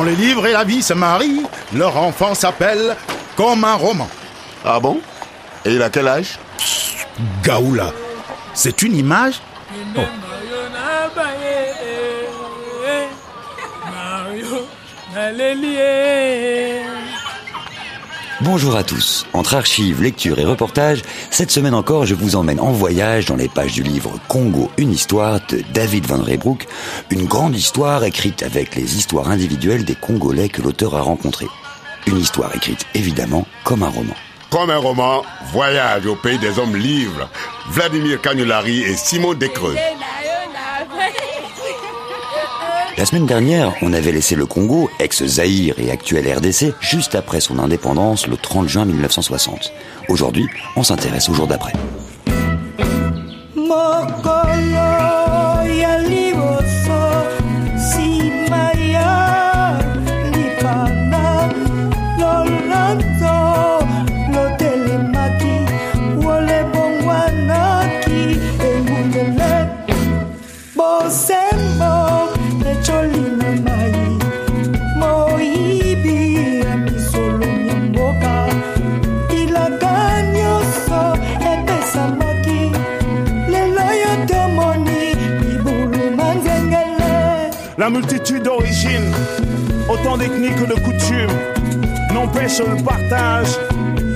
On les livre et la vie se marie. Leur enfant s'appelle comme un roman. Ah bon? Et il a quel âge? Gaoula, c'est une image? Oh. Bonjour à tous. Entre archives, lectures et reportages, cette semaine encore, je vous emmène en voyage dans les pages du livre « Congo, une histoire » de David Van Reybrouck, une grande histoire écrite avec les histoires individuelles des Congolais que l'auteur a rencontrés. Une histoire écrite, évidemment, comme un roman. Comme un roman, voyage au pays des hommes libres, Vladimir Cagnolari et Simon Descreux. La semaine dernière, on avait laissé le Congo, ex-Zaïre et actuel RDC, juste après son indépendance le 30 juin 1960. Aujourd'hui, on s'intéresse au jour d'après. La multitude d'origines, autant d'ethnies que de coutumes, n'empêche le partage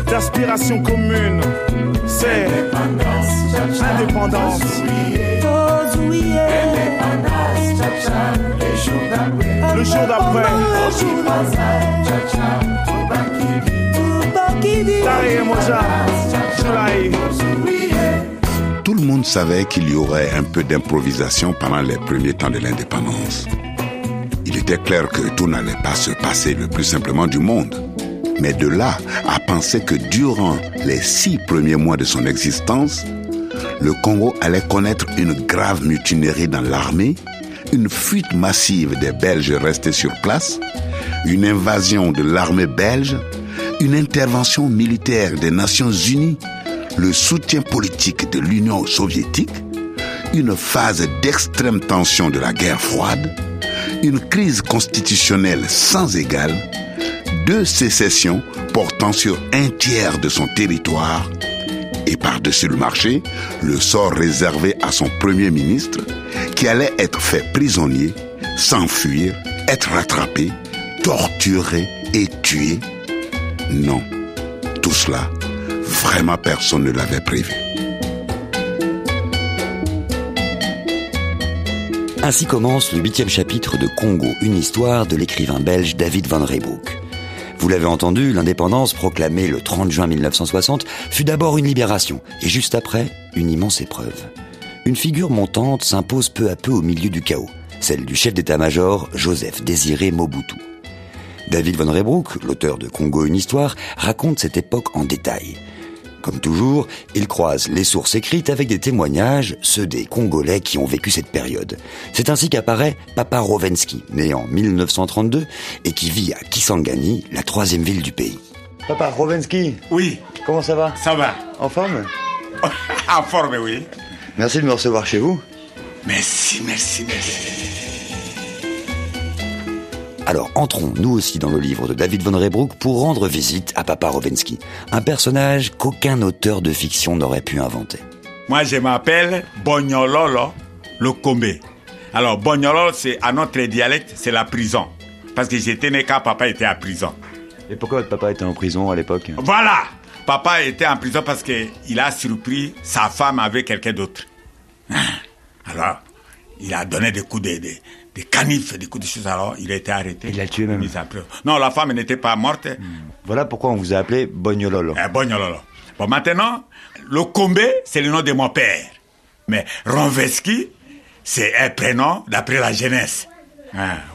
d'aspirations communes. C'est indépendance. Le jour d'après. Tout le monde savait qu'il y aurait un peu d'improvisation pendant les premiers temps de l'indépendance. Il était clair que tout n'allait pas se passer le plus simplement du monde. Mais de là à penser que durant les 6 premiers mois de son existence, le Congo allait connaître une grave mutinerie dans l'armée, une fuite massive des Belges restés sur place, une invasion de l'armée belge, une intervention militaire des Nations Unies, le soutien politique de l'Union soviétique, une phase d'extrême tension de la guerre froide, une crise constitutionnelle sans égale, 2 sécessions portant sur 1/3 de son territoire et par-dessus le marché, le sort réservé à son premier ministre qui allait être fait prisonnier, s'enfuir, être rattrapé, torturé et tué. Non, tout cela, vraiment personne ne l'avait prévu. Ainsi commence le 8e chapitre de Congo, une histoire de l'écrivain belge David Van Reybrouck. Vous l'avez entendu, l'indépendance proclamée le 30 juin 1960 fut d'abord une libération et juste après, une immense épreuve. Une figure montante s'impose peu à peu au milieu du chaos, celle du chef d'état-major Joseph Désiré Mobutu. David Van Reybrouck, l'auteur de Congo, une histoire, raconte cette époque en détail. Comme toujours, il croise les sources écrites avec des témoignages, ceux des Congolais qui ont vécu cette période. C'est ainsi qu'apparaît Papa Rovenski, né en 1932 et qui vit à Kisangani, la 3e ville du pays. Papa Rovenski? Oui. Comment ça va? Ça va. En forme? En forme, oui. Merci de me recevoir chez vous. Merci. Alors entrons, nous aussi, dans le livre de David Van Reybrouck pour rendre visite à Papa Rovenski, un personnage qu'aucun auteur de fiction n'aurait pu inventer. Moi, je m'appelle Bognololo le Combe. Alors, Bognololo, c'est, à notre dialecte, c'est la prison. Parce que j'étais né quand papa était à prison. Et pourquoi votre papa était en prison à l'époque? Voilà! Papa était en prison parce qu'il a surpris sa femme avec quelqu'un d'autre. Alors, il a donné des coups des canifs, des coups de choses, alors il a été arrêté. Il l'a tué même. Non, la femme n'était pas morte. Voilà pourquoi on vous a appelé Bognololo. Bognololo. Bon, maintenant, le Combe, c'est le nom de mon père. Mais Rovenski, c'est un prénom d'après la jeunesse.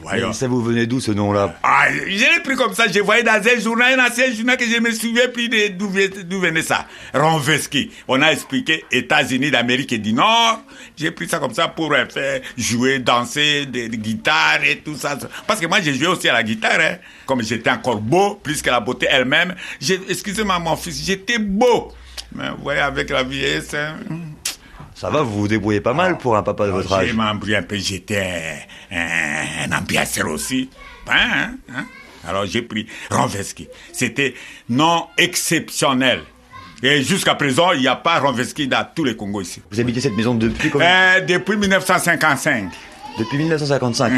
Voyons. Ça vous venait d'où ce nom-là? Je l'ai pris comme ça, je voyais dans un ancien journal que je ne me souviens plus d'où venait ça. Rovenski. On a expliqué États-Unis d'Amérique et du Nord. J'ai pris ça comme ça pour faire jouer, danser, des guitares et tout ça. Parce que moi, j'ai joué aussi à la guitare. Hein. Comme j'étais encore beau, plus que la beauté elle-même. Excusez-moi, mon fils, j'étais beau. Mais vous voyez, avec la vieillesse... Hein. Ça va, vous vous débrouillez pas mal pour un papa de votre âge. Je m'embrouille un peu, j'étais un ambianceur aussi. pas, hein, hein. Alors j'ai pris Rovenski. C'était non exceptionnel. Et jusqu'à présent, il n'y a pas Rovenski dans tous les Congos ici. Vous habitez cette maison depuis combien de temps ? Depuis 1955. Depuis 1955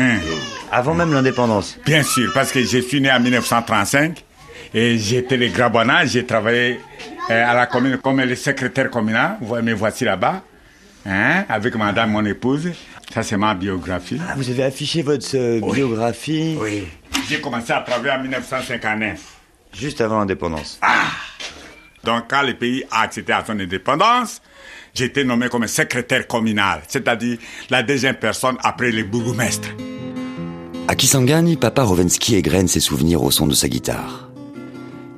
Avant même l'indépendance. Bien sûr, parce que je suis né en 1935 et j'étais les Grabonais, j'ai travaillé à la commune comme le secrétaire communal. Me voici là-bas, hein, avec madame, mon épouse. Ça, c'est ma biographie. Ah, vous avez affiché votre biographie. Oui. J'ai commencé à travailler en 1959. Juste avant l'indépendance. Ah! Donc, quand le pays a accepté à son indépendance, j'ai été nommé comme secrétaire communal, c'est-à-dire la deuxième personne après les bourgmestres. À Kisangani, Papa Rovenski égrène ses souvenirs au son de sa guitare.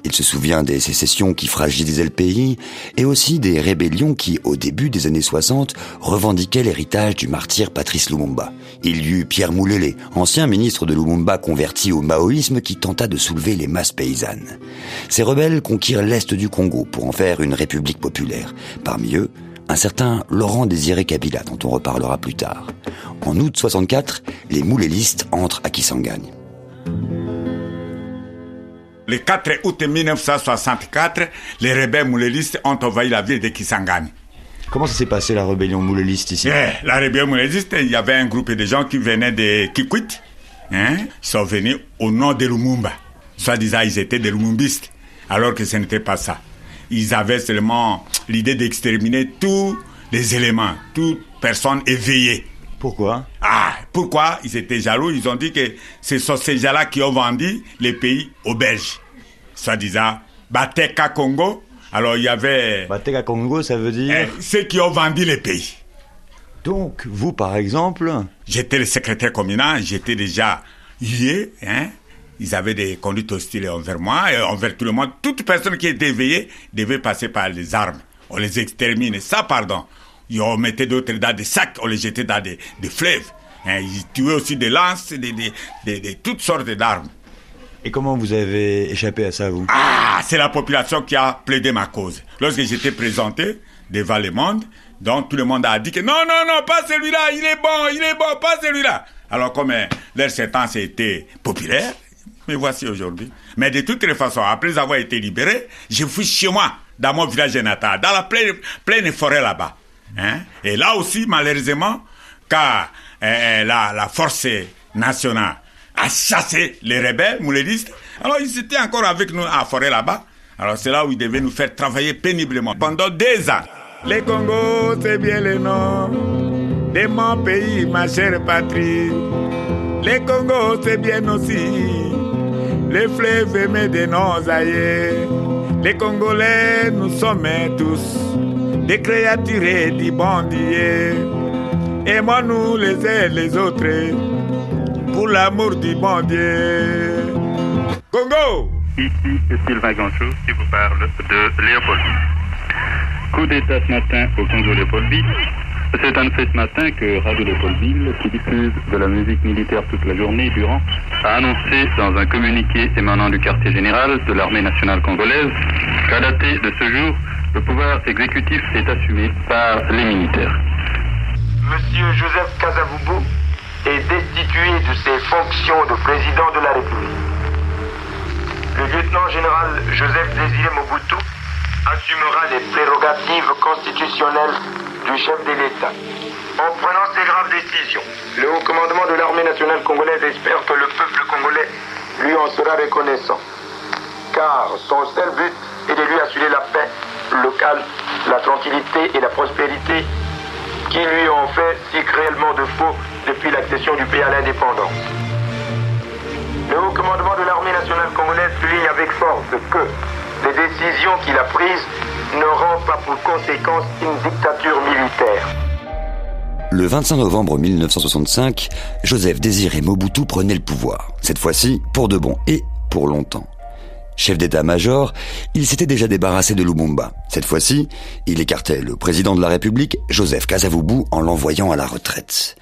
Il se souvient des sécessions qui fragilisaient le pays et aussi des rébellions qui, au début des années 60, revendiquaient l'héritage du martyr Patrice Lumumba. Il y eut Pierre Mulele, ancien ministre de Lumumba converti au maoïsme, qui tenta de soulever les masses paysannes. Ces rebelles conquirent l'est du Congo pour en faire une république populaire. Parmi eux, un certain Laurent Désiré Kabila, dont on reparlera plus tard. En août 64, les Mulélistes entrent à Kisangani. Le 4 août 1964, les rebelles mulélistes ont envahi la ville de Kisangani. Comment ça s'est passé, la rébellion mouléliste ici ? La rébellion mouléliste, il y avait un groupe de gens qui venaient de Kikwit. Hein, ils sont venus au nom de Lumumba. Soi-disant, ils étaient des Lumumbistes, alors que ce n'était pas ça. Ils avaient seulement l'idée d'exterminer tous les éléments, toute personne éveillée. Pourquoi ? Ah, pourquoi ? Ils étaient jaloux. Ils ont dit que ce sont ces gens-là qui ont vendu les pays aux Belges. Soi-disant, Bateka Congo. Alors, il y avait... Bateka Congo, ça veut dire... ceux qui ont vendu les pays. Donc, vous, par exemple... J'étais le secrétaire communal. J'étais déjà lié, hein. Ils avaient des conduites hostiles envers moi et envers tout le monde. Toute personne qui était éveillée devait passer par les armes. On les extermine. Ça, pardon. Ils ont mis d'autres dans des sacs. On les jetait dans des fleuves. Hein, ils tuaient aussi des lances, des toutes sortes d'armes. Et comment vous avez échappé à ça, vous ? Ah, c'est la population qui a plaidé ma cause. Lorsque j'étais présenté devant le monde, donc tout le monde a dit que non, non, non, pas celui-là, il est bon, pas celui-là. Alors comme leur sentence était populaire, mais voici aujourd'hui. Mais de toutes les façons, après avoir été libéré, je fus chez moi, dans mon village natal, dans la pleine forêt là-bas. Hein? Et là aussi, malheureusement, car la force nationale a chassé les rebelles moulélistes, alors ils étaient encore avec nous à la forêt là-bas. Alors c'est là où ils devaient nous faire travailler péniblement pendant 2 ans. Les Congos, c'est bien le nom de mon pays, ma chère patrie. Les Congos, c'est bien aussi les fleuves aimés de nos aïeux. Les Congolais, nous sommes tous des créatures et des bandits. Aimons-nous les uns les autres pour l'amour du bon Dieu. Congo! Ici Sylvain Ganchou qui vous parle de Léopoldville. Coup d'État ce matin au Congo Léopoldville. C'est en fait ce matin que Radio Léopoldville, qui diffuse de la musique militaire toute la journée durant, a annoncé dans un communiqué émanant du quartier général de l'armée nationale congolaise qu'à dater de ce jour, le pouvoir exécutif est assumé par les militaires. Monsieur Joseph Kasavubu est destitué de ses fonctions de président de la République. Le lieutenant-général Joseph Désiré Mobutu assumera les prérogatives constitutionnelles du chef de l'État. En prenant ces graves décisions, le haut commandement de l'armée nationale congolaise espère que le peuple congolais lui en sera reconnaissant, car son seul but est de lui assurer la paix locale, la tranquillité et la prospérité qui lui ont fait si cruellement défaut depuis l'accession du pays à l'indépendance. Le haut commandement de l'armée nationale congolaise souligne avec force que les décisions qu'il a prises n'auront pas pour conséquence une dictature militaire. Le 25 novembre 1965, Joseph Désiré Mobutu prenait le pouvoir. Cette fois-ci, pour de bon et pour longtemps. Chef d'état-major, il s'était déjà débarrassé de Lumumba. Cette fois-ci, il écartait le président de la République, Joseph Kasavubu, en l'envoyant à la retraite.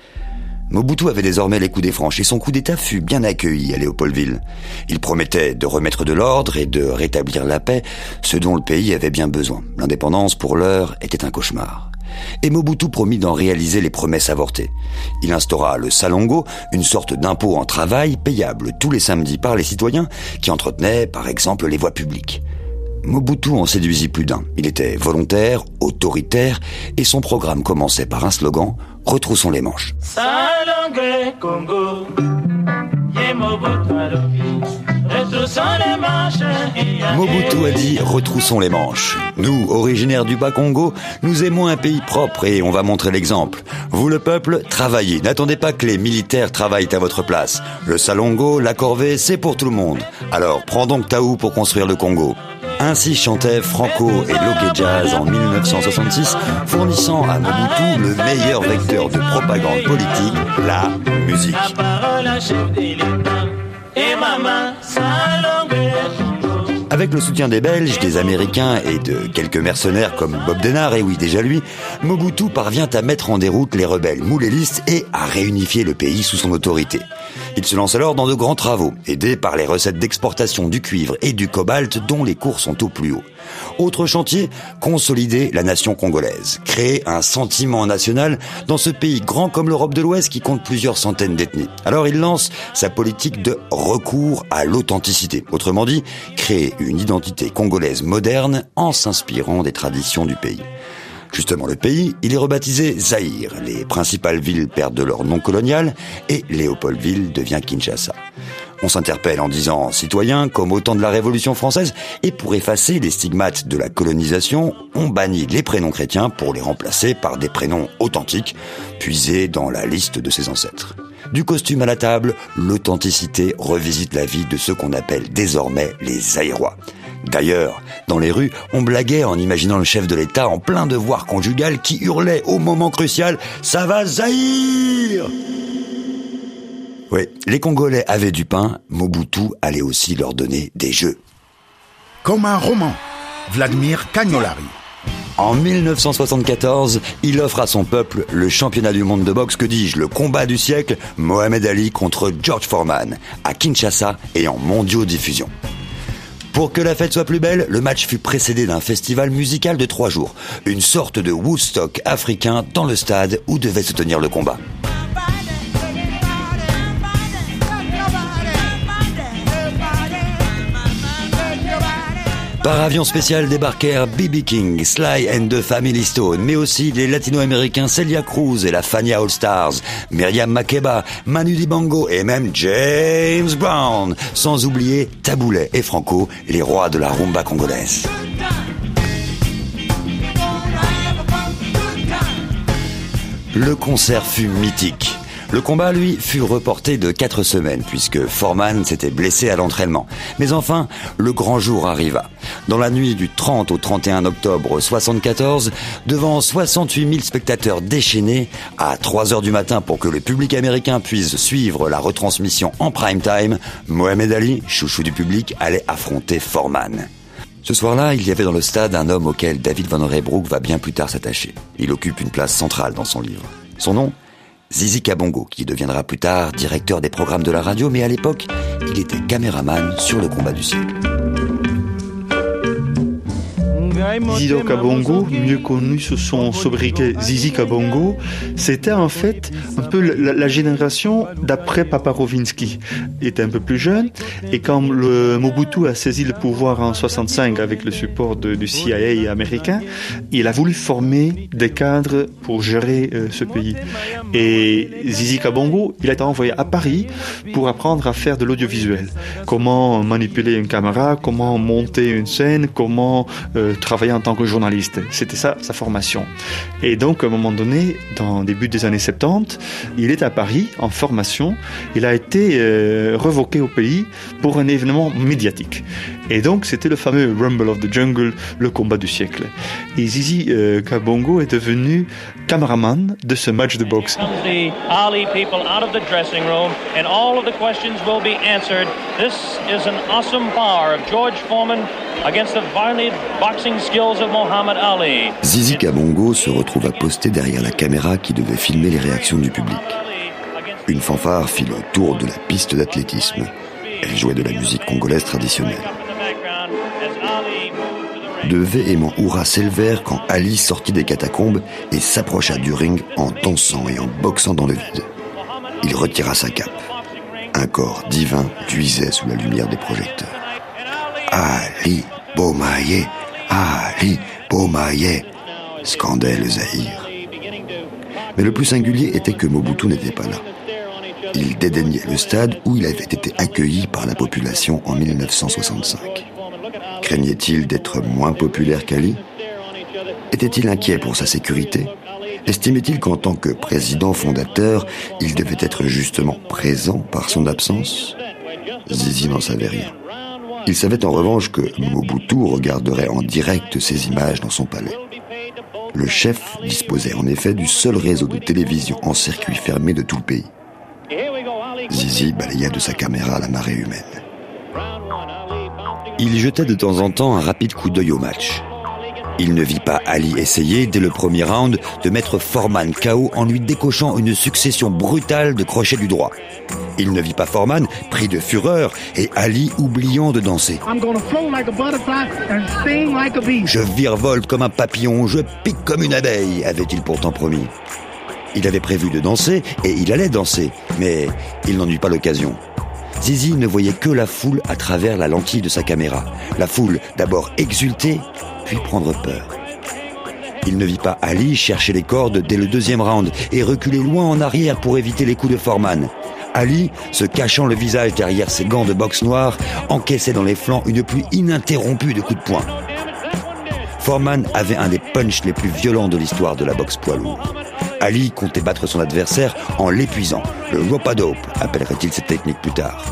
Mobutu avait désormais les coudées franches et son coup d'État fut bien accueilli à Léopoldville. Il promettait de remettre de l'ordre et de rétablir la paix, ce dont le pays avait bien besoin. L'indépendance, pour l'heure, était un cauchemar. Et Mobutu promit d'en réaliser les promesses avortées. Il instaura le salongo, une sorte d'impôt en travail payable tous les samedis par les citoyens qui entretenaient, par exemple, les voies publiques. Mobutu en séduisit plus d'un. Il était volontaire, autoritaire, et son programme commençait par un slogan « Retroussons les manches ». Mobutu a dit « Retroussons les manches ». Nous, originaires du Bas-Congo, nous aimons un pays propre et on va montrer l'exemple. Vous, le peuple, travaillez. N'attendez pas que les militaires travaillent à votre place. Le salongo, la corvée, c'est pour tout le monde. Alors, prends donc Taou pour construire le Congo. Ainsi chantaient Franco et Loké Jazz en 1966, fournissant à Mobutu le meilleur vecteur de propagande politique, la musique. Avec le soutien des Belges, des Américains et de quelques mercenaires comme Bob Denard, et oui déjà lui, Mobutu parvient à mettre en déroute les rebelles moulélistes et à réunifier le pays sous son autorité. Il se lance alors dans de grands travaux, aidé par les recettes d'exportation du cuivre et du cobalt dont les cours sont au plus haut. Autre chantier, consolider la nation congolaise, créer un sentiment national dans ce pays grand comme l'Europe de l'Ouest qui compte plusieurs centaines d'ethnies. Alors il lance sa politique de recours à l'authenticité, autrement dit, créer une identité congolaise moderne en s'inspirant des traditions du pays. Justement, le pays, il est rebaptisé Zaïre. Les principales villes perdent de leur nom colonial et Léopoldville devient Kinshasa. On s'interpelle en disant « citoyens » comme au temps de la Révolution française, et pour effacer les stigmates de la colonisation, on bannit les prénoms chrétiens pour les remplacer par des prénoms authentiques, puisés dans la liste de ses ancêtres. Du costume à la table, l'authenticité revisite la vie de ceux qu'on appelle désormais les Zaïrois. D'ailleurs, dans les rues, on blaguait en imaginant le chef de l'État en plein devoir conjugal qui hurlait au moment crucial « Ça va Zaïre !» Oui, les Congolais avaient du pain, Mobutu allait aussi leur donner des jeux. Comme un roman, Vladimir Cagnolari. En 1974, il offre à son peuple le championnat du monde de boxe, que dis-je, le combat du siècle, Mohamed Ali contre George Foreman, à Kinshasa et en mondiodiffusion. Pour que la fête soit plus belle, le match fut précédé d'un festival musical de 3 jours, une sorte de Woodstock africain dans le stade où devait se tenir le combat. Par avion spécial débarquèrent B.B. King, Sly and the Family Stone, mais aussi les latino-américains Celia Cruz et la Fania All-Stars, Miriam Makeba, Manu DiBango et même James Brown, sans oublier Tabu Ley et Franco, les rois de la rumba congolaise. Le concert fut mythique. Le combat, lui, fut reporté de 4 semaines, puisque Foreman s'était blessé à l'entraînement. Mais enfin, le grand jour arriva. Dans la nuit du 30 au 31 octobre 1974, devant 68 000 spectateurs déchaînés, à 3h du matin pour que le public américain puisse suivre la retransmission en prime time, Mohamed Ali, chouchou du public, allait affronter Foreman. Ce soir-là, il y avait dans le stade un homme auquel David Van Reybrouck va bien plus tard s'attacher. Il occupe une place centrale dans son livre. Son nom ? Zizi Kabongo, qui deviendra plus tard directeur des programmes de la radio, mais à l'époque, il était caméraman sur le combat du siècle. Zizi Kabongo, mieux connu sous son sobriquet Zizi Kabongo, c'était en fait un peu la génération d'après Papa Rovenski. Il était un peu plus jeune, et quand le Mobutu a saisi le pouvoir en 1965 avec le support du CIA américain, il a voulu former des cadres pour gérer ce pays. Et Zizi Kabongo, il a été envoyé à Paris pour apprendre à faire de l'audiovisuel. Comment manipuler une caméra, comment monter une scène, comment travailler en tant que journaliste. C'était ça, sa formation. Et donc, à un moment donné, dans le début des années 70, il est à Paris, en formation. Il a été revoqué au pays pour un événement médiatique. Et donc, c'était le fameux Rumble of the Jungle, le combat du siècle. Et Zizi Kabongo est devenu caméraman de ce match de boxe. Zizi Kabongo se retrouve à poster derrière la caméra qui devait filmer les réactions du public. Une fanfare fit le tour de la piste d'athlétisme. Elle jouait de la musique congolaise traditionnelle. de véhéments hurrahs s'élevèrent quand Ali sortit des catacombes et s'approcha du ring en dansant et en boxant dans le vide. Il retira sa cape. Un corps divin luisait sous la lumière des projecteurs. Ali Bomaye, Ali Bomaye, scandait le Zaïre. Mais le plus singulier était que Mobutu n'était pas là. Il dédaignait le stade où il avait été accueilli par la population en 1965. Craignait-il d'être moins populaire qu'Ali ? Était-il inquiet pour sa sécurité ? Estimait-il qu'en tant que président fondateur, il devait être justement présent par son absence ? Zizi n'en savait rien. Il savait en revanche que Mobutu regarderait en direct ces images dans son palais. Le chef disposait en effet du seul réseau de télévision en circuit fermé de tout le pays. Zizi balaya de sa caméra la marée humaine. Il jetait de temps en temps un rapide coup d'œil au match. Il ne vit pas Ali essayer, dès le premier round, de mettre Foreman KO en lui décochant une succession brutale de crochets du droit. Il ne vit pas Foreman pris de fureur et Ali oubliant de danser. « Je virevolte comme un papillon, je pique comme une abeille », avait-il pourtant promis. Il avait prévu de danser et il allait danser, mais il n'en eut pas l'occasion. Zizi ne voyait que la foule à travers la lentille de sa caméra. La foule d'abord exultée, puis prendre peur. Il ne vit pas Ali chercher les cordes dès le deuxième round et reculer loin en arrière pour éviter les coups de Foreman. Ali, se cachant le visage derrière ses gants de boxe noire, encaissait dans les flancs une pluie ininterrompue de coups de poing. Foreman avait un des punchs les plus violents de l'histoire de la boxe poids lourd. Ali comptait battre son adversaire en l'épuisant. Le rope-a-dope, appellerait-il cette technique plus tard.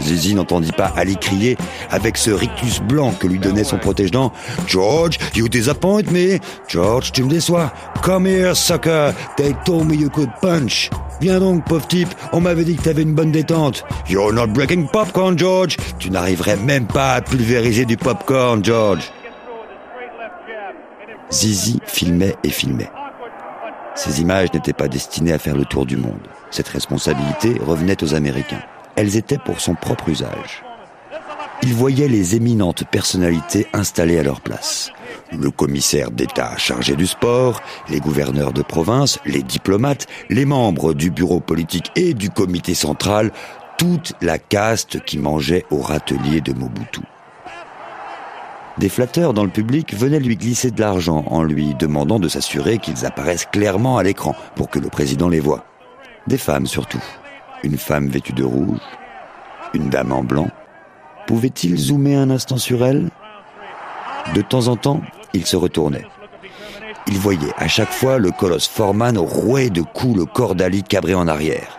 Zizi n'entendit pas Ali crier avec ce rictus blanc que lui donnait son protège-dents. « George, you disappoint me. George, tu me déçois. Come here, sucker. They told me you could punch. Viens donc, pauvre type. On m'avait dit que t'avais une bonne détente. You're not breaking popcorn, George. Tu n'arriverais même pas à pulvériser du popcorn, George. » Zizi filmait et filmait. Ces images n'étaient pas destinées à faire le tour du monde. Cette responsabilité revenait aux Américains. Elles étaient pour son propre usage. Il voyait les éminentes personnalités installées à leur place. Le commissaire d'État chargé du sport, les gouverneurs de province, les diplomates, les membres du bureau politique et du comité central, toute la caste qui mangeait au râtelier de Mobutu. Des flatteurs dans le public venaient lui glisser de l'argent en lui demandant de s'assurer qu'ils apparaissent clairement à l'écran pour que le président les voie. Des femmes surtout. Une femme vêtue de rouge, une dame en blanc. Pouvait-il zoomer un instant sur elle ? De temps en temps, il se retournait. Il voyait à chaque fois le colosse Foreman roué de coups, le corps d'Ali cabré en arrière.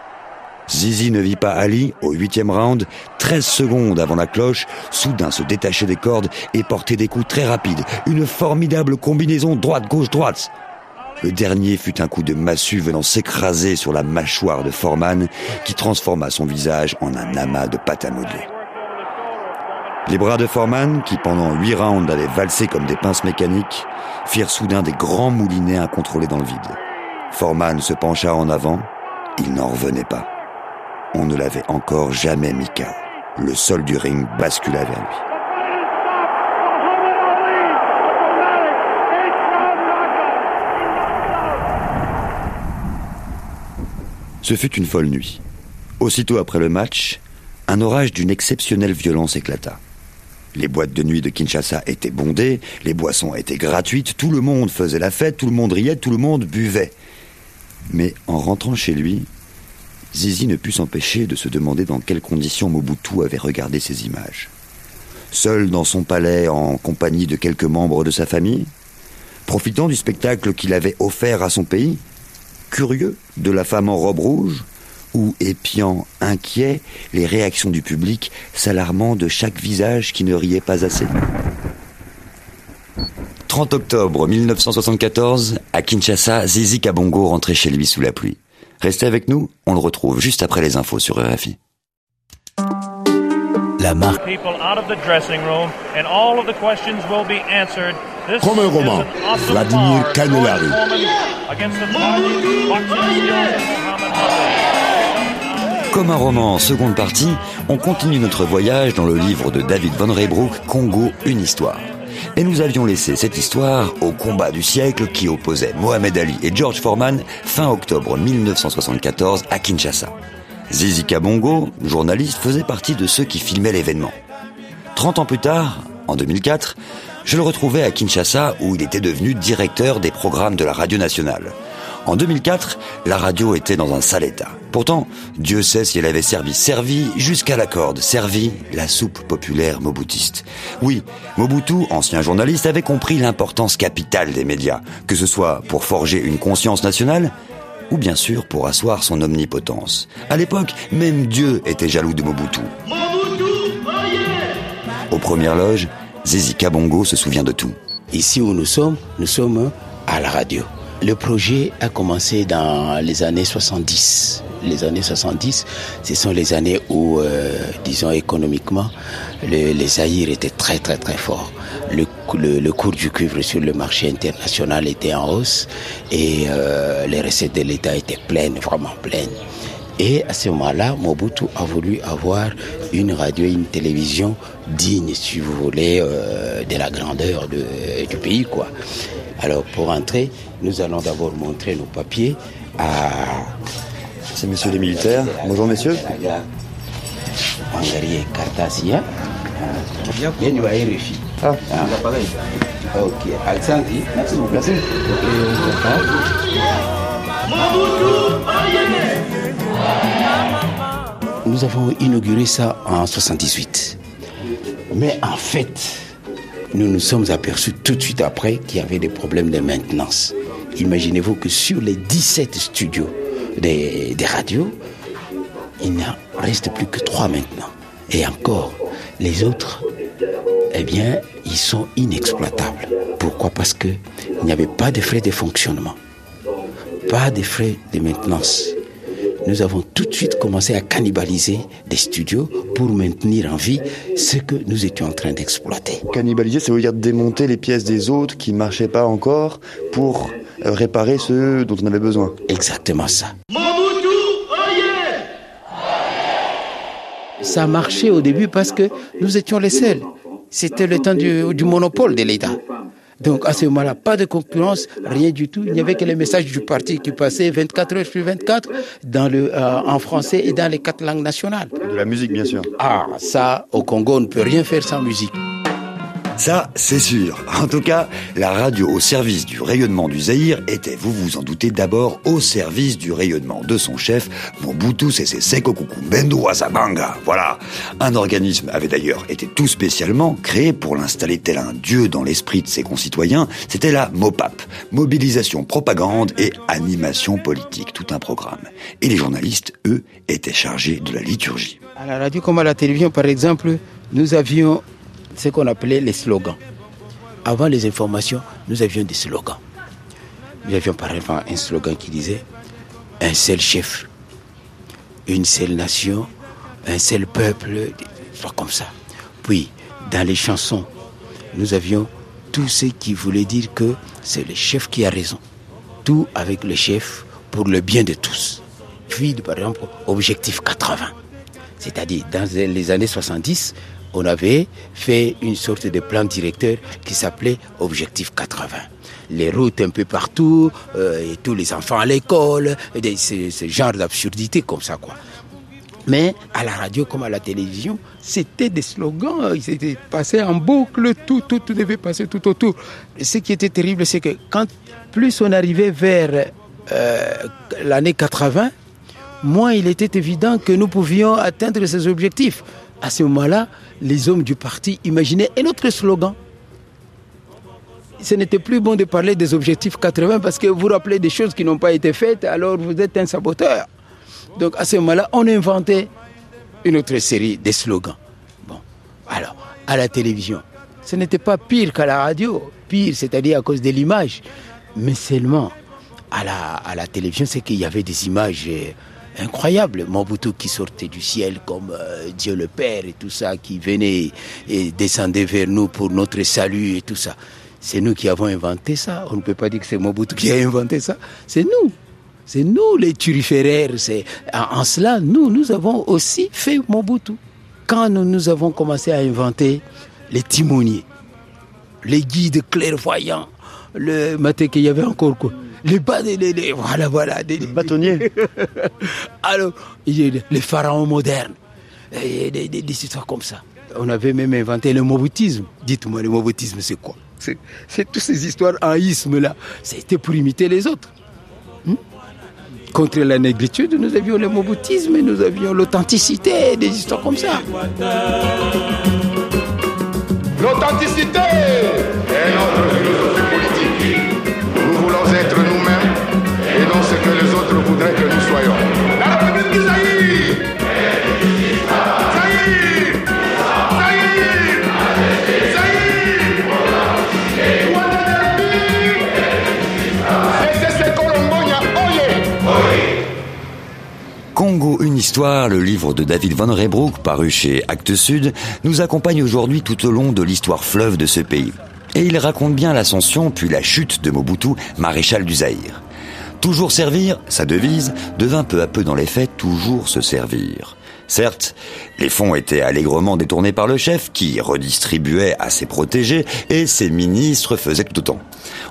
Zizi ne vit pas Ali, au 8e round, 13 secondes avant la cloche, soudain se détacher des cordes et porter des coups très rapides. Une formidable combinaison droite-gauche-droite. Le dernier fut un coup de massue venant s'écraser sur la mâchoire de Foreman, qui transforma son visage en un amas de pâte à modeler. Les bras de Foreman, qui pendant 8 rounds avaient valsé comme des pinces mécaniques, firent soudain des grands moulinets incontrôlés dans le vide. Foreman se pencha en avant, il n'en revenait pas. On ne l'avait encore jamais mis KO. Le sol du ring bascula vers lui. Ce fut une folle nuit. Aussitôt après le match, un orage d'une exceptionnelle violence éclata. Les boîtes de nuit de Kinshasa étaient bondées, les boissons étaient gratuites, tout le monde faisait la fête, tout le monde riait, tout le monde buvait. Mais en rentrant chez lui, Zizi ne put s'empêcher de se demander dans quelles conditions Mobutu avait regardé ces images. Seul dans son palais, en compagnie de quelques membres de sa famille, profitant du spectacle qu'il avait offert à son pays, curieux de la femme en robe rouge, ou épiant, inquiet, les réactions du public, s'alarmant de chaque visage qui ne riait pas assez. 30 octobre 1974, à Kinshasa, Zizi Kabongo rentrait chez lui sous la pluie. Restez avec nous, on le retrouve juste après les infos sur RFI. La marque. Comme un roman, Vladimir Cagnolari. Comme un roman, seconde partie, on continue notre voyage dans le livre de David Van Reybrouck, Congo, une histoire. et nous avions laissé cette histoire au combat du siècle qui opposait Mohamed Ali et George Foreman fin octobre 1974 à Kinshasa. Zizi Kabongo, journaliste, faisait partie de ceux qui filmaient l'événement. 30 ans plus tard, en 2004, je le retrouvais à Kinshasa où il était devenu directeur des programmes de la radio nationale. En 2004, la radio était dans un sale état. Pourtant, Dieu sait si elle avait servi jusqu'à la corde, servi la soupe populaire mobutiste. Oui, Mobutu, ancien journaliste, avait compris l'importance capitale des médias, que ce soit pour forger une conscience nationale, ou bien sûr pour asseoir son omnipotence. À l'époque, même Dieu était jaloux de Mobutu. Aux premières loges, Zizi Kabongo se souvient de tout. Ici où nous sommes à la radio. Le projet a commencé dans les années 70. Les années 70, ce sont les années où, disons économiquement, le Zaïre était très fort. Le cours du cuivre sur le marché international était en hausse et les recettes de l'État étaient pleines, vraiment pleines. Et à ce moment-là, Mobutu a voulu avoir une radio, une télévision digne, si vous voulez, de la grandeur du pays, quoi. Alors, pour entrer, nous allons d'abord montrer nos papiers à... C'est messieurs les militaires. Bonjour, messieurs. Nous avons inauguré ça en 78. Mais en fait... Nous nous sommes aperçus tout de suite après qu'il y avait des problèmes de maintenance. Imaginez-vous que sur les 17 studios des radios, il n'en reste plus que 3 maintenant. Et encore, les autres, eh bien, ils sont inexploitables. Pourquoi ? Parce qu'il n'y avait pas de frais de fonctionnement, pas de frais de maintenance. Nous avons tout de suite commencé à cannibaliser des studios pour maintenir en vie ce que nous étions en train d'exploiter. Cannibaliser, ça veut dire démonter les pièces des autres qui ne marchaient pas encore pour réparer ceux dont on avait besoin. Exactement ça. Ça marchait au début parce que nous étions les seuls. C'était le temps du monopole de l'État. Donc à ce moment-là, pas de concurrence, rien du tout. Il n'y avait que les messages du parti qui passaient 24 heures sur 24 en français et dans les 4 langues nationales. De la musique, bien sûr. Ah, ça, au Congo, on ne peut rien faire sans musique. Ça, c'est sûr. En tout cas, la radio au service du rayonnement du Zaïre était, vous vous en doutez, d'abord au service du rayonnement de son chef, Mobutu Sese Seko Kukumbendo wa Zabanga. Voilà. Un organisme avait d'ailleurs été tout spécialement créé pour l'installer tel un dieu dans l'esprit de ses concitoyens. C'était la MOPAP, Mobilisation, Propagande et Animation Politique, tout un programme. Et les journalistes, eux, étaient chargés de la liturgie. À la radio comme à la télévision, par exemple, nous avions ce qu'on appelait les slogans. Avant les informations, nous avions des slogans. Nous avions par exemple un slogan qui disait « Un seul chef, une seule nation, un seul peuple », comme ça. Puis, dans les chansons, nous avions tout ce qui voulait dire que c'est le chef qui a raison. Tout avec le chef pour le bien de tous. Puis, par exemple, Objectif 80. C'est-à-dire, dans les années 70, on avait fait une sorte de plan directeur qui s'appelait Objectif 80. Les routes un peu partout, et tous les enfants à l'école, ce genre d'absurdité comme ça, quoi. Mais à la radio comme à la télévision, c'était des slogans, ils étaient passés en boucle, tout devait passer tout autour. Ce qui était terrible, c'est que plus on arrivait vers l'année 80, moins il était évident que nous pouvions atteindre ces objectifs. À ce moment-là, les hommes du parti imaginaient un autre slogan. Ce n'était plus bon de parler des objectifs 80 parce que vous rappelez des choses qui n'ont pas été faites, alors vous êtes un saboteur. Donc à ce moment-là, on inventait une autre série de slogans. Bon, alors, à la télévision, ce n'était pas pire qu'à la radio, pire, c'est-à-dire à cause de l'image, mais seulement à la télévision, c'est qu'il y avait des images... incroyable, Mobutu qui sortait du ciel comme Dieu le Père et tout ça, qui venait et descendait vers nous pour notre salut et tout ça. C'est nous qui avons inventé ça. On ne peut pas dire que c'est Mobutu qui a inventé ça. C'est nous. C'est nous les turiféraires. En cela, nous avons aussi fait Mobutu. Quand nous avons commencé à inventer les timoniers, les guides clairvoyants, le matin qu'il y avait encore quoi. Les bâtonniers. Alors, les pharaons modernes, des histoires comme ça. On avait même inventé le mobutisme. Dites-moi, le mobutisme, c'est quoi? C'est toutes ces histoires en isme là. C'était pour imiter les autres. Contre la négritude, nous avions le mobutisme, nous avions l'authenticité, des histoires comme ça. L'authenticité est notre philosophie politique. Nous voulons être nous-mêmes et non ce que les autres voudraient que nous soyons. La République de Zaïre, Congo, une histoire, le livre de David Van Reybrouck, paru chez Actes Sud, nous accompagne aujourd'hui tout au long de l'histoire fleuve de ce pays. Et il raconte bien l'ascension puis la chute de Mobutu, maréchal du Zaïre. Toujours servir, sa devise, devint peu à peu dans les faits toujours se servir. Certes, les fonds étaient allègrement détournés par le chef qui redistribuait à ses protégés et ses ministres faisaient tout autant.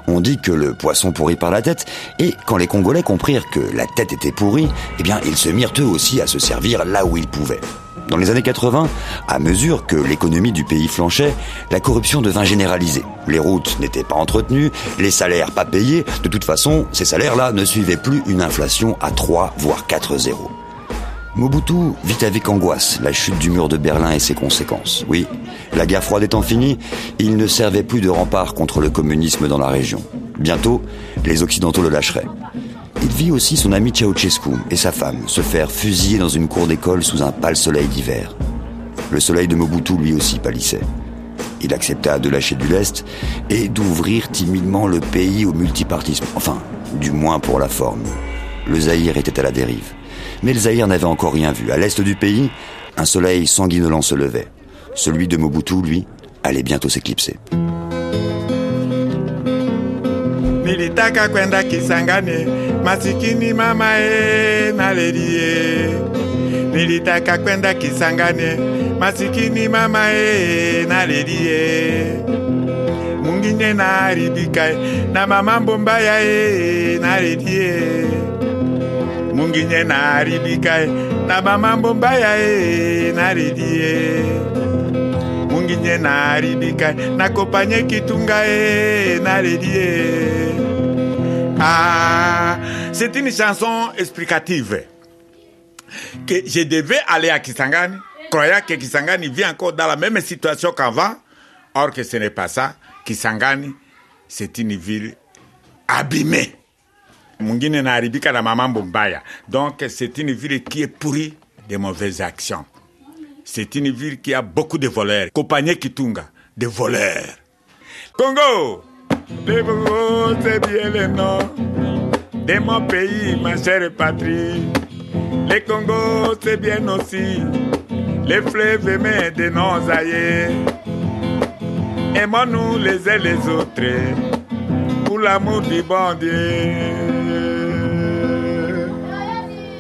On dit que le poisson pourrit par la tête et quand les Congolais comprirent que la tête était pourrie, eh bien ils se mirent eux aussi à se servir là où ils pouvaient. Dans les années 80, à mesure que l'économie du pays flanchait, la corruption devint généralisée. Les routes n'étaient pas entretenues, les salaires pas payés. De toute façon, ces salaires-là ne suivaient plus une inflation à 3 voire 4-0. Mobutu vit avec angoisse la chute du mur de Berlin et ses conséquences. Oui, la guerre froide étant finie, il ne servait plus de rempart contre le communisme dans la région. Bientôt, les Occidentaux le lâcheraient. Il vit aussi son ami Ceausescu et sa femme se faire fusiller dans une cour d'école sous un pâle soleil d'hiver. Le soleil de Mobutu lui aussi pâlissait. Il accepta de lâcher du lest et d'ouvrir timidement le pays au multipartisme. Enfin, du moins pour la forme. Le Zaïre était à la dérive. Mais le Zaïre n'avait encore rien vu. À l'est du pays, un soleil sanguinolent se levait. Celui de Mobutu, lui, allait bientôt s'éclipser. Nilitaka kwenda Kisangani, masikini mama e nalelie. Nilitaka kwenda Kisangani, masikini mama e nalelie. Mungine naharibika na mama mbombaya e nalelie. Mungine naharibika na mama mbombaya e nalelie. Mungine naharibika na kopanye kitunga e nalelie. Ah, c'est une chanson explicative que je devais aller à Kisangani, croyant que Kisangani vit encore dans la même situation qu'avant, or que ce n'est pas ça. Kisangani, c'est une ville abîmée. Mungine n'arribika na maman Bombaya. Donc c'est une ville qui est pourrie de mauvaises actions. C'est une ville qui a beaucoup de voleurs. Compagnie Kitunga, des voleurs. Congo! Les Bongos, c'est bien le nom de mon pays, ma chère patrie. Les Congos, c'est bien aussi les fleuves aimés de nos aïeux. Aimons-nous les uns les autres pour l'amour du bon Dieu.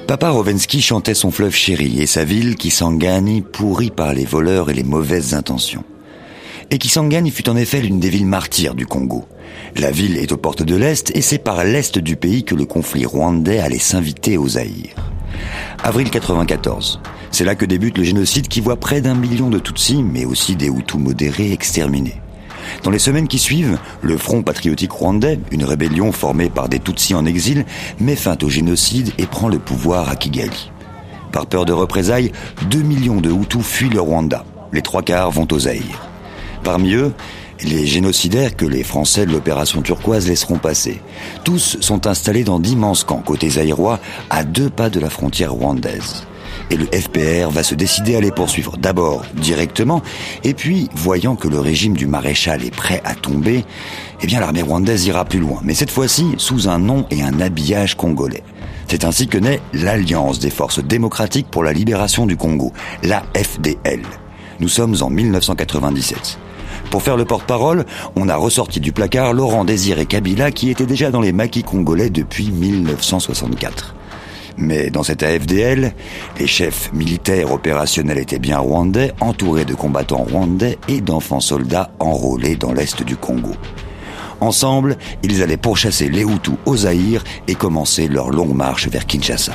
Papa Rovenski chantait son fleuve chéri et sa ville qui Kisangani pourrie par les voleurs et les mauvaises intentions. Et Kisangani fut en effet l'une des villes martyres du Congo. La ville est aux portes de l'Est et c'est par l'Est du pays que le conflit rwandais allait s'inviter au Zaïre. Avril 94, c'est là que débute le génocide qui voit près d'1 million de Tutsis, mais aussi des Hutus modérés exterminés. Dans les semaines qui suivent, le Front patriotique rwandais, une rébellion formée par des Tutsis en exil, met fin au génocide et prend le pouvoir à Kigali. Par peur de représailles, 2 millions de Hutus fuient le Rwanda. Les 3/4 vont au Zaïre. Parmi eux, les génocidaires que les Français de l'opération turquoise laisseront passer. Tous sont installés dans d'immenses camps côté zaïrois, à 2 pas de la frontière rwandaise. Et le FPR va se décider à les poursuivre, d'abord directement, et puis, voyant que le régime du maréchal est prêt à tomber, eh bien l'armée rwandaise ira plus loin, mais cette fois-ci sous un nom et un habillage congolais. C'est ainsi que naît l'Alliance des forces démocratiques pour la libération du Congo, la FDL. Nous sommes en 1997. Pour faire le porte-parole, on a ressorti du placard Laurent Désiré Kabila qui était déjà dans les maquis congolais depuis 1964. Mais dans cette AFDL, les chefs militaires opérationnels étaient bien rwandais, entourés de combattants rwandais et d'enfants soldats enrôlés dans l'est du Congo. Ensemble, ils allaient pourchasser les Hutus au Zaïre et commencer leur longue marche vers Kinshasa.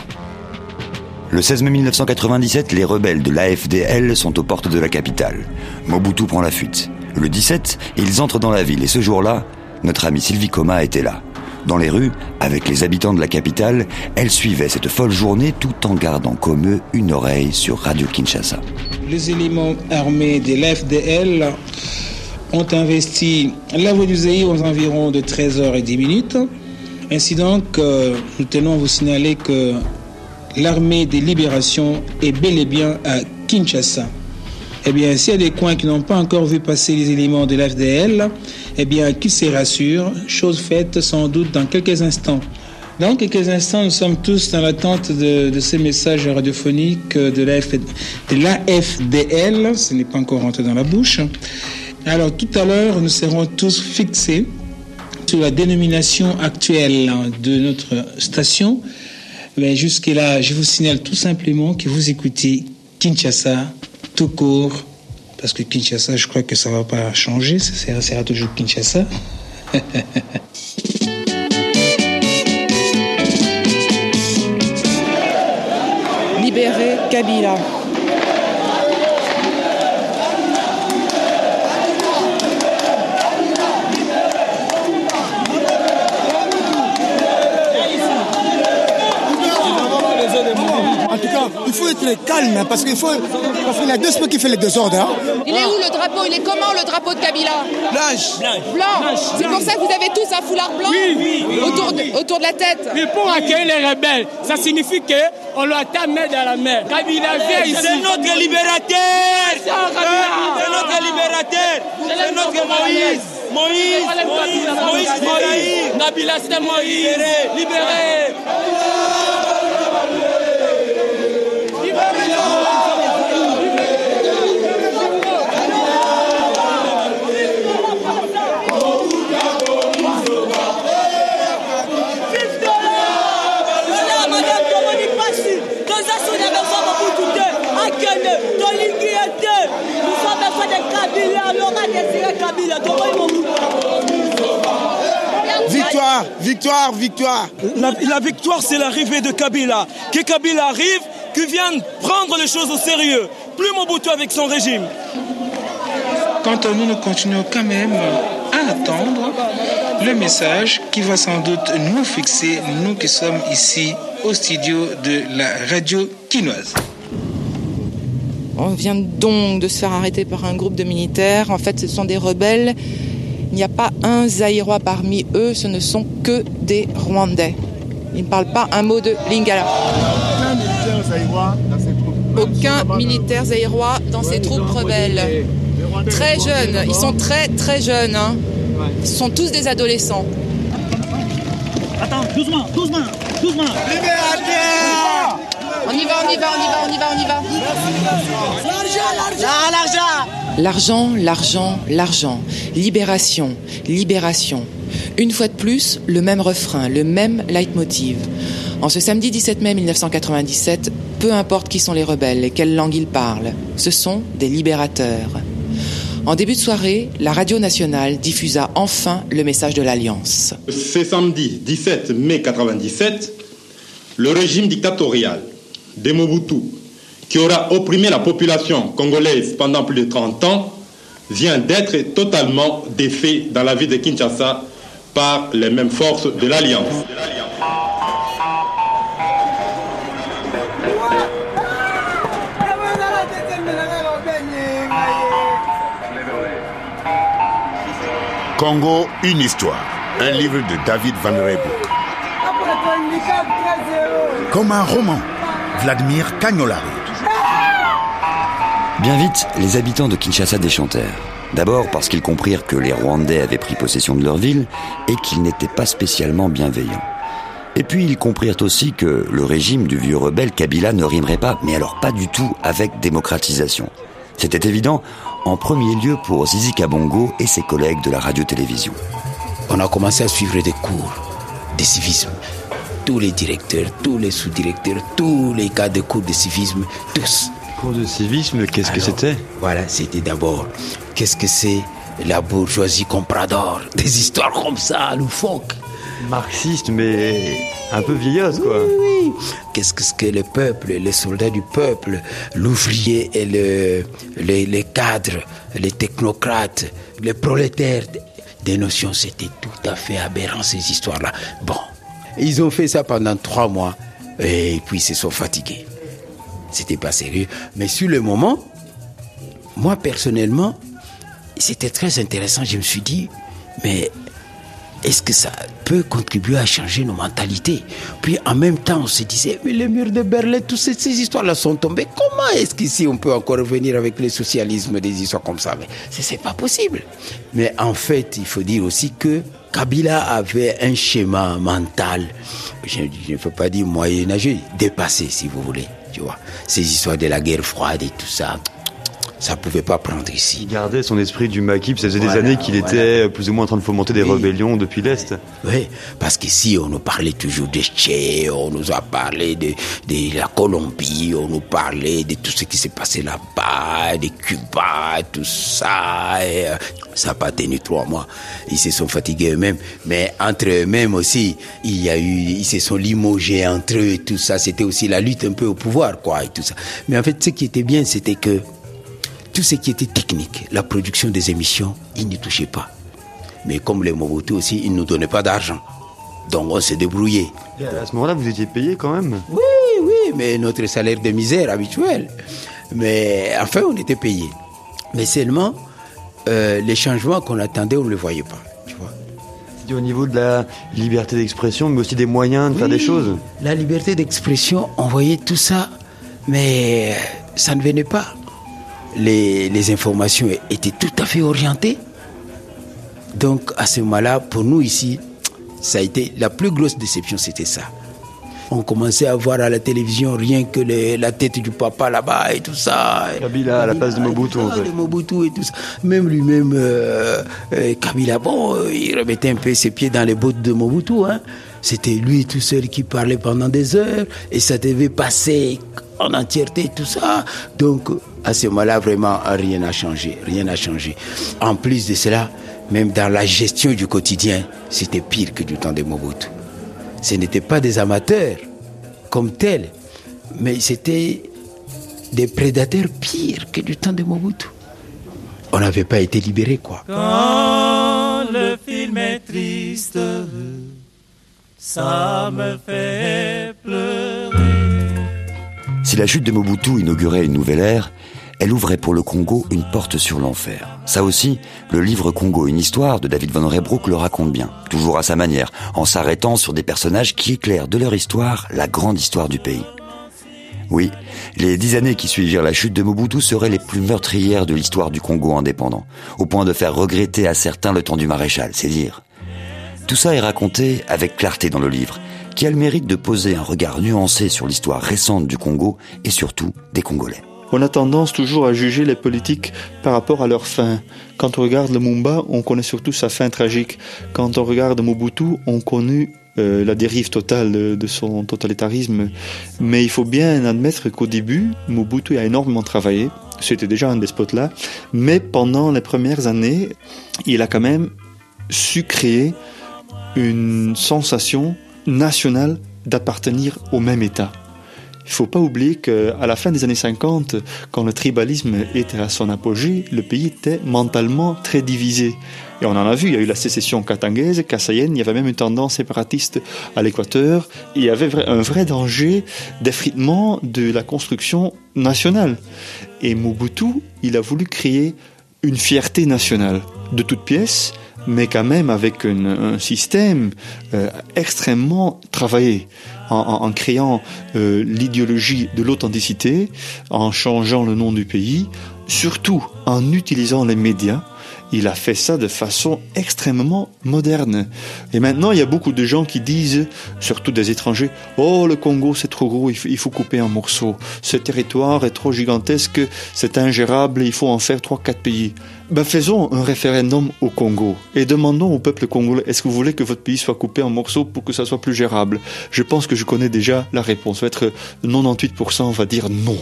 Le 16 mai 1997, les rebelles de l'AFDL sont aux portes de la capitale. Mobutu prend la fuite. Le 17, ils entrent dans la ville et ce jour-là, notre amie Sylvie Coma était là. Dans les rues, avec les habitants de la capitale, elle suivait cette folle journée tout en gardant comme eux une oreille sur Radio Kinshasa. Les éléments armés de l'AFDL ont investi la voie du Zaïre aux environs de 13h10. Ainsi donc, nous tenons à vous signaler que l'armée des libérations est bel et bien à Kinshasa. Eh bien, s'il y a des coins qui n'ont pas encore vu passer les éléments de l'AFDL, eh bien, qu'ils se rassurent, chose faite sans doute dans quelques instants. Dans quelques instants, nous sommes tous dans l'attente de ces messages radiophoniques de l'AFDL. Ce n'est pas encore rentré dans la bouche. Alors, tout à l'heure, nous serons tous fixés sur la dénomination actuelle de notre station. Mais jusque-là, je vous signale tout simplement que vous écoutez Kinshasa tout court, parce que Kinshasa, je crois que ça ne va pas changer, ça sera toujours Kinshasa. Libérez Kabila. Il faut être calme, parce qu'il y a deux spots qui font les désordres. Hein. Il est où le drapeau ? Il est comment le drapeau de Kabila ? Blanche. C'est pour ça que vous avez tous un foulard blanc autour de la tête. Mais pour accueillir les rebelles, ça signifie qu'on leur tape main dans la mer. Kabila vient ici. C'est notre libérateur. C'est notre libérateur. C'est notre Moïse. Moïse. Kabila, c'est Moïse. Libéré. Victoire. La victoire, c'est l'arrivée de Kabila. Que Kabila arrive, qu'il vienne prendre les choses au sérieux. Plus Mobutu avec son régime. Quant à nous, nous continuons quand même à attendre le message qui va sans doute nous fixer, nous qui sommes ici au studio de la radio quinoise. On vient donc de se faire arrêter par un groupe de militaires. En fait, ce sont des rebelles. Il n'y a pas un Zaïrois parmi eux, ce ne sont que des Rwandais. Ils ne parlent pas un mot de Lingala. Aucun militaire Zaïrois dans ces troupes. Aucun militaire Zaïrois dans ces troupes rebelles. Très jeunes, ils sont très très jeunes. Hein. Ils sont tous des adolescents. Attends, doucement. On y va. L'argent. Libération. Une fois de plus, le même refrain, le même leitmotiv. En ce samedi 17 mai 1997, peu importe qui sont les rebelles et quelle langue ils parlent, ce sont des libérateurs. En début de soirée, la radio nationale diffusa enfin le message de l'Alliance. Ce samedi 17 mai 1997, le régime dictatorial de Mobutu, qui aura opprimé la population congolaise pendant plus de 30 ans, vient d'être totalement défait dans la ville de Kinshasa par les mêmes forces de l'Alliance. Congo, une histoire. Un livre de David Van Reybrouck. Comme un roman. Vladimir Cagnolari. Bien vite, les habitants de Kinshasa déchantèrent. D'abord parce qu'ils comprirent que les Rwandais avaient pris possession de leur ville et qu'ils n'étaient pas spécialement bienveillants. Et puis ils comprirent aussi que le régime du vieux rebelle Kabila ne rimerait pas, mais alors pas du tout, avec démocratisation. C'était évident, en premier lieu pour Zizi Kabongo et ses collègues de la radio-télévision. On a commencé à suivre des cours de civisme. tous les directeurs, tous les sous-directeurs, tous les cas de cours de civisme, tous. Cours de civisme, qu'est-ce que c'était ? Voilà, c'était d'abord, qu'est-ce que c'est la bourgeoisie comprador, des histoires comme ça, loufoques. Marxiste, mais un peu vieillotte, quoi. Oui, oui. Qu'est-ce que le peuple, les soldats du peuple, l'ouvrier et les cadres, les technocrates, les prolétaires, des notions, c'était tout à fait aberrant, ces histoires-là. Bon, ils ont fait ça pendant 3 mois, et puis ils se sont fatigués. C'était pas sérieux. Mais sur le moment, moi, personnellement, c'était très intéressant. Je me suis dit, mais... est-ce que ça peut contribuer à changer nos mentalités ? Puis en même temps, on se disait, mais les murs de Berlin, toutes ces histoires-là sont tombées. Comment est-ce qu'ici on peut encore revenir avec le socialisme, des histoires comme ça ? Mais c'est pas possible. Mais en fait, il faut dire aussi que Kabila avait un schéma mental, je ne peux pas dire moyenâgeux, dépassé, si vous voulez. Tu vois, ces histoires de la guerre froide et tout ça. Ça ne pouvait pas prendre ici. Il gardait son esprit du maquis, ça faisait des années qu'il était plus ou moins en train de fomenter des rébellions depuis l'Est. Oui, parce qu'ici, on nous parlait toujours des Tchés, on nous a parlé de la Colombie, on nous parlait de tout ce qui s'est passé là-bas, de Cuba, tout ça. Et ça n'a pas tenu 3 mois. Ils se sont fatigués eux-mêmes, mais entre eux-mêmes aussi, ils se sont limogés entre eux et tout ça. C'était aussi la lutte un peu au pouvoir, quoi, et tout ça. Mais en fait, ce qui était bien, c'était que tout ce qui était technique, la production des émissions, ils ne touchaient pas. Mais comme les Mobutu aussi, ils ne nous donnaient pas d'argent. Donc on s'est débrouillé. Et à ce moment-là, vous étiez payé quand même ? Oui, oui, mais notre salaire de misère habituel. Mais enfin, on était payé. Mais seulement, les changements qu'on attendait, on ne les voyait pas. Tu vois ? C'est au niveau de la liberté d'expression, mais aussi des moyens de faire des choses. La liberté d'expression, on voyait tout ça, mais ça ne venait pas. Les informations étaient tout à fait orientées. Donc, à ce moment-là, pour nous ici, ça a été la plus grosse déception, c'était ça. On commençait à voir à la télévision rien que la tête du papa là-bas et tout ça. Kabila à la place de Mobutu. En fait. De Mobutu et tout ça. Même lui-même, Kabila, bon, il remettait un peu ses pieds dans les bottes de Mobutu. Hein. C'était lui tout seul qui parlait pendant des heures et ça devait passer en entièreté, tout ça. Donc, à ce moment-là, vraiment, rien n'a changé. Rien n'a changé. En plus de cela, même dans la gestion du quotidien, c'était pire que du temps de Mobutu. Ce n'étaient pas des amateurs comme tels, mais c'était des prédateurs pires que du temps de Mobutu. On n'avait pas été libérés, quoi. Quand le film est triste, ça me fait pleurer. Si la chute de Mobutu inaugurait une nouvelle ère, elle ouvrait pour le Congo une porte sur l'enfer. Ça aussi, le livre Congo, une histoire de David Van Reybrouck le raconte bien, toujours à sa manière, en s'arrêtant sur des personnages qui éclairent de leur histoire la grande histoire du pays. Oui, les 10 années qui suivirent la chute de Mobutu seraient les plus meurtrières de l'histoire du Congo indépendant, au point de faire regretter à certains le temps du maréchal, c'est dire. Tout ça est raconté avec clarté dans le livre, qui a le mérite de poser un regard nuancé sur l'histoire récente du Congo et surtout des Congolais. On a tendance toujours à juger les politiques par rapport à leur fin. Quand on regarde Lumumba, on connaît surtout sa fin tragique. Quand on regarde Mobutu, on connaît la dérive totale de son totalitarisme. Mais il faut bien admettre qu'au début, Mobutu a énormément travaillé. C'était déjà un despote là. Mais pendant les premières années, il a quand même su créer une sensation nationale d'appartenir au même État. Il ne faut pas oublier qu'à la fin des années 50, quand le tribalisme était à son apogée, le pays était mentalement très divisé. Et on en a vu, il y a eu la sécession katangaise, kassayenne, il y avait même une tendance séparatiste à l'Équateur. Il y avait un vrai danger d'effritement de la construction nationale. Et Mobutu, il a voulu créer une fierté nationale de toutes pièces, mais quand même avec un système extrêmement travaillé, en créant l'idéologie de l'authenticité, en changeant le nom du pays, surtout en utilisant les médias. Il a fait ça de façon extrêmement moderne. Et maintenant, il y a beaucoup de gens qui disent, surtout des étrangers, « Oh, le Congo, c'est trop gros, il faut couper en morceaux. Ce territoire est trop gigantesque, c'est ingérable, il faut en faire 3-4 pays. » Ben, faisons un référendum au Congo et demandons au peuple congolais, est-ce que vous voulez que votre pays soit coupé en morceaux pour que ça soit plus gérable? Je pense que je connais déjà la réponse. Ça va être 98% va dire non.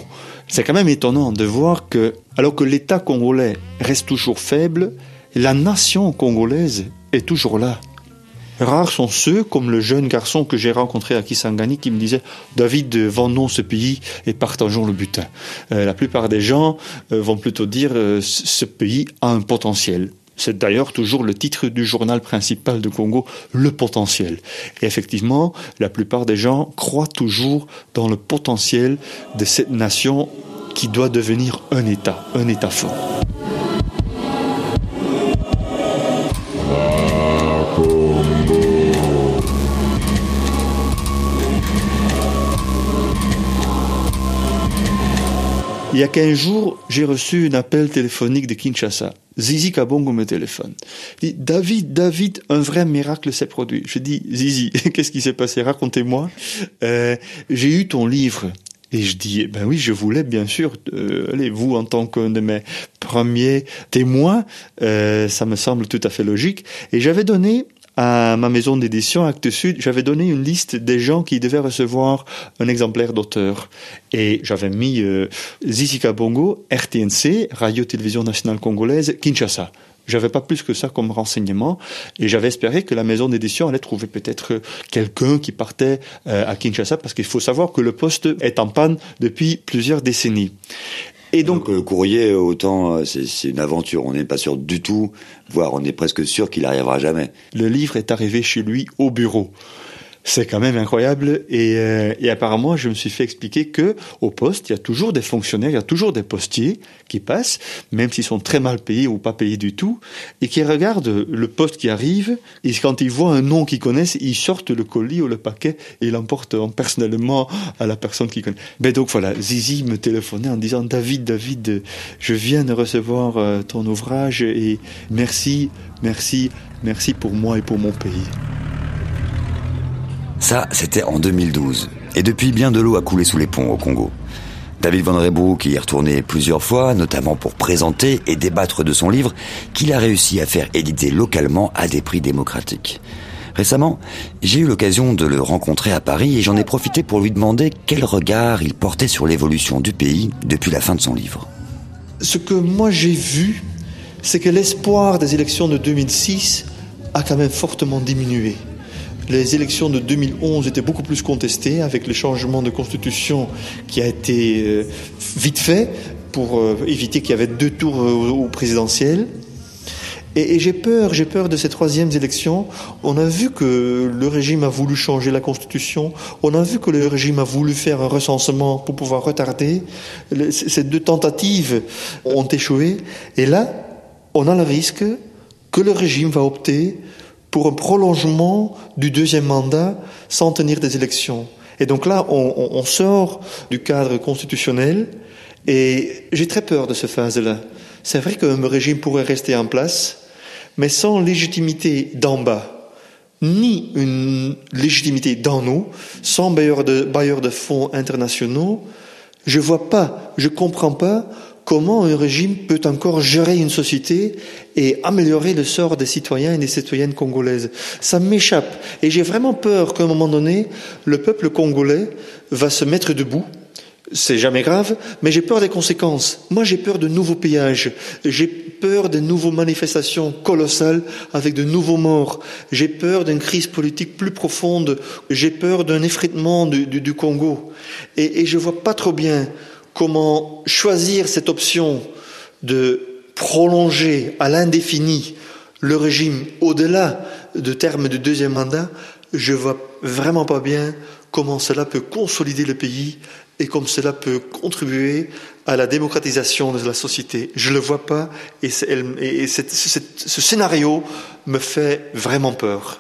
C'est quand même étonnant de voir que, alors que l'État congolais reste toujours faible, la nation congolaise est toujours là. Rares sont ceux, comme le jeune garçon que j'ai rencontré à Kisangani, qui me disait « David, vendons ce pays et partageons le butin. » La plupart des gens vont plutôt dire « Ce pays a un potentiel ». C'est d'ailleurs toujours le titre du journal principal de Congo, « Le potentiel ». Et effectivement, la plupart des gens croient toujours dans le potentiel de cette nation qui doit devenir un État fort. Il y a 15 jours, j'ai reçu un appel téléphonique de Kinshasa. Zizi Kabongo me téléphone. Il dit « David, un vrai miracle s'est produit. » Je dis « Zizi, qu'est-ce qui s'est passé? Racontez-moi. J'ai eu ton livre. » Et je dis « Eh ben oui, je voulais bien sûr, allez, vous en tant qu'un de mes premiers témoins, ça me semble tout à fait logique. » Et j'avais donné à ma maison d'édition, Actes Sud, j'avais donné une liste des gens qui devaient recevoir un exemplaire d'auteur. Et j'avais mis Zizi Kabongo, RTNC, Radio-Télévision Nationale Congolaise, Kinshasa. J'avais pas plus que ça comme renseignement et j'avais espéré que la maison d'édition allait trouver peut-être quelqu'un qui partait à Kinshasa parce qu'il faut savoir que le poste est en panne depuis plusieurs décennies. Et donc le courrier, autant c'est une aventure, on n'est pas sûr du tout, voire on est presque sûr qu'il n'arrivera jamais. Le livre est arrivé chez lui au bureau. C'est quand même incroyable et apparemment je me suis fait expliquer que au poste il y a toujours des fonctionnaires, il y a toujours des postiers qui passent, même s'ils sont très mal payés ou pas payés du tout, et qui regardent le poste qui arrive et quand ils voient un nom qu'ils connaissent, ils sortent le colis ou le paquet et l'emportent personnellement à la personne qu'ils connaissent. Mais donc voilà, Zizi me téléphonait en disant David, je viens de recevoir ton ouvrage et merci pour moi et pour mon pays. Ça, c'était en 2012. Et depuis, bien de l'eau a coulé sous les ponts au Congo. David Van Reybrouck y est retourné plusieurs fois, notamment pour présenter et débattre de son livre qu'il a réussi à faire éditer localement à des prix démocratiques. Récemment, j'ai eu l'occasion de le rencontrer à Paris et j'en ai profité pour lui demander quel regard il portait sur l'évolution du pays depuis la fin de son livre. Ce que moi j'ai vu, c'est que l'espoir des élections de 2006 a quand même fortement diminué. Les élections de 2011 étaient beaucoup plus contestées avec le changement de constitution qui a été vite fait pour éviter qu'il y avait 2 tours aux présidentielles. Et j'ai peur de ces troisièmes élections. On a vu que le régime a voulu changer la constitution. On a vu que le régime a voulu faire un recensement pour pouvoir retarder. Ces 2 tentatives ont échoué. Et là, on a le risque que le régime va opter pour un prolongement du 2e mandat sans tenir des élections. Et donc là, on sort du cadre constitutionnel et j'ai très peur de cette phase-là. C'est vrai qu'un régime pourrait rester en place, mais sans légitimité d'en bas, ni une légitimité d'en haut, sans bailleurs de fonds internationaux, je vois pas, je comprends pas comment un régime peut encore gérer une société et améliorer le sort des citoyens et des citoyennes congolaises. Ça m'échappe. Et j'ai vraiment peur qu'à un moment donné, le peuple congolais va se mettre debout. C'est jamais grave, mais j'ai peur des conséquences. Moi, j'ai peur de nouveaux pillages. J'ai peur de nouvelles manifestations colossales avec de nouveaux morts. J'ai peur d'une crise politique plus profonde. J'ai peur d'un effritement du Congo. Et je vois pas trop bien comment choisir cette option de prolonger à l'indéfini le régime au-delà du terme du 2e mandat, je ne vois vraiment pas bien comment cela peut consolider le pays et comme cela peut contribuer à la démocratisation de la société. Je ne le vois pas et ce scénario me fait vraiment peur.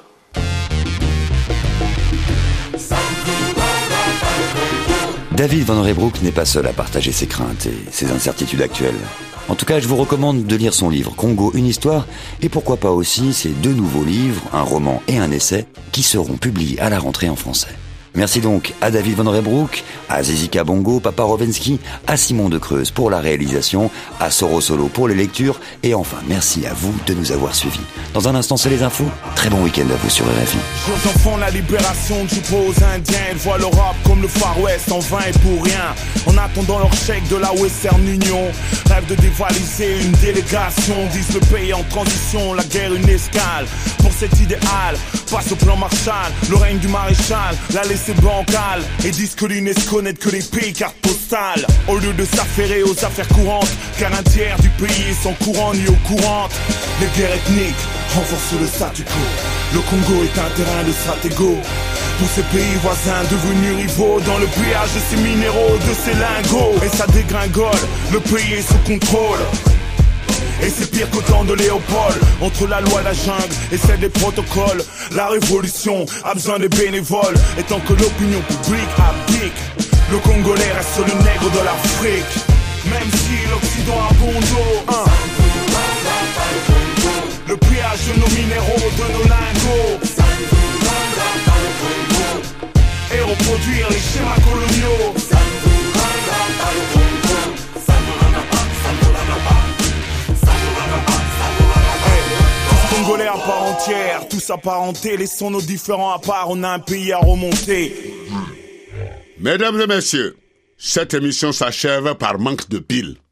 David Van Reybrouck n'est pas seul à partager ses craintes et ses incertitudes actuelles. En tout cas, je vous recommande de lire son livre « Congo, une histoire » et pourquoi pas aussi ses deux nouveaux livres, un roman et un essai, qui seront publiés à la rentrée en français. Merci donc à David Van Reybrouck, à Zizi Kabongo, Papa Rovenski, à Simon Descreux pour la réalisation, à Soro Solo pour les lectures et enfin merci à vous de nous avoir suivis. Dans un instant, c'est les infos. Très bon week-end à vous sur RFI. J'entends fond la libération du pot aux Indiens. Ils voient l'Europe comme le Far West en vain et pour rien. En attendant leur chèque de la Western Union, rêve de dévaliser une délégation. Disent le pays en transition, la guerre une escale. Pour cet idéal, passe au plan Marshall, le règne du maréchal, la laisse c'est bancal. Et disent que l'UNESCO n'aide que les pays cartes postales, au lieu de s'affairer aux affaires courantes, car un tiers du pays est sans courant ni au courant. Les guerres ethniques renforcent le statu quo. Le Congo est un terrain de stratégo pour ces pays voisins devenus rivaux, dans le pillage de ces minéraux, de ces lingots. Et ça dégringole, le pays est sous contrôle. Et c'est pire qu'au temps de Léopold. Entre la loi, la jungle et celle des protocoles, la révolution a besoin des bénévoles. Et tant que l'opinion publique abdique, le Congolais reste le nègre de l'Afrique. Même si l'Occident a bon dos, hein, le pillage de nos minéraux, de nos lingots, et reproduire les schémas coloniaux. Congolais à part entière, tous apparentés, laissons nos différents à part, on a un pays à remonter. Mesdames et messieurs, cette émission s'achève par manque de piles.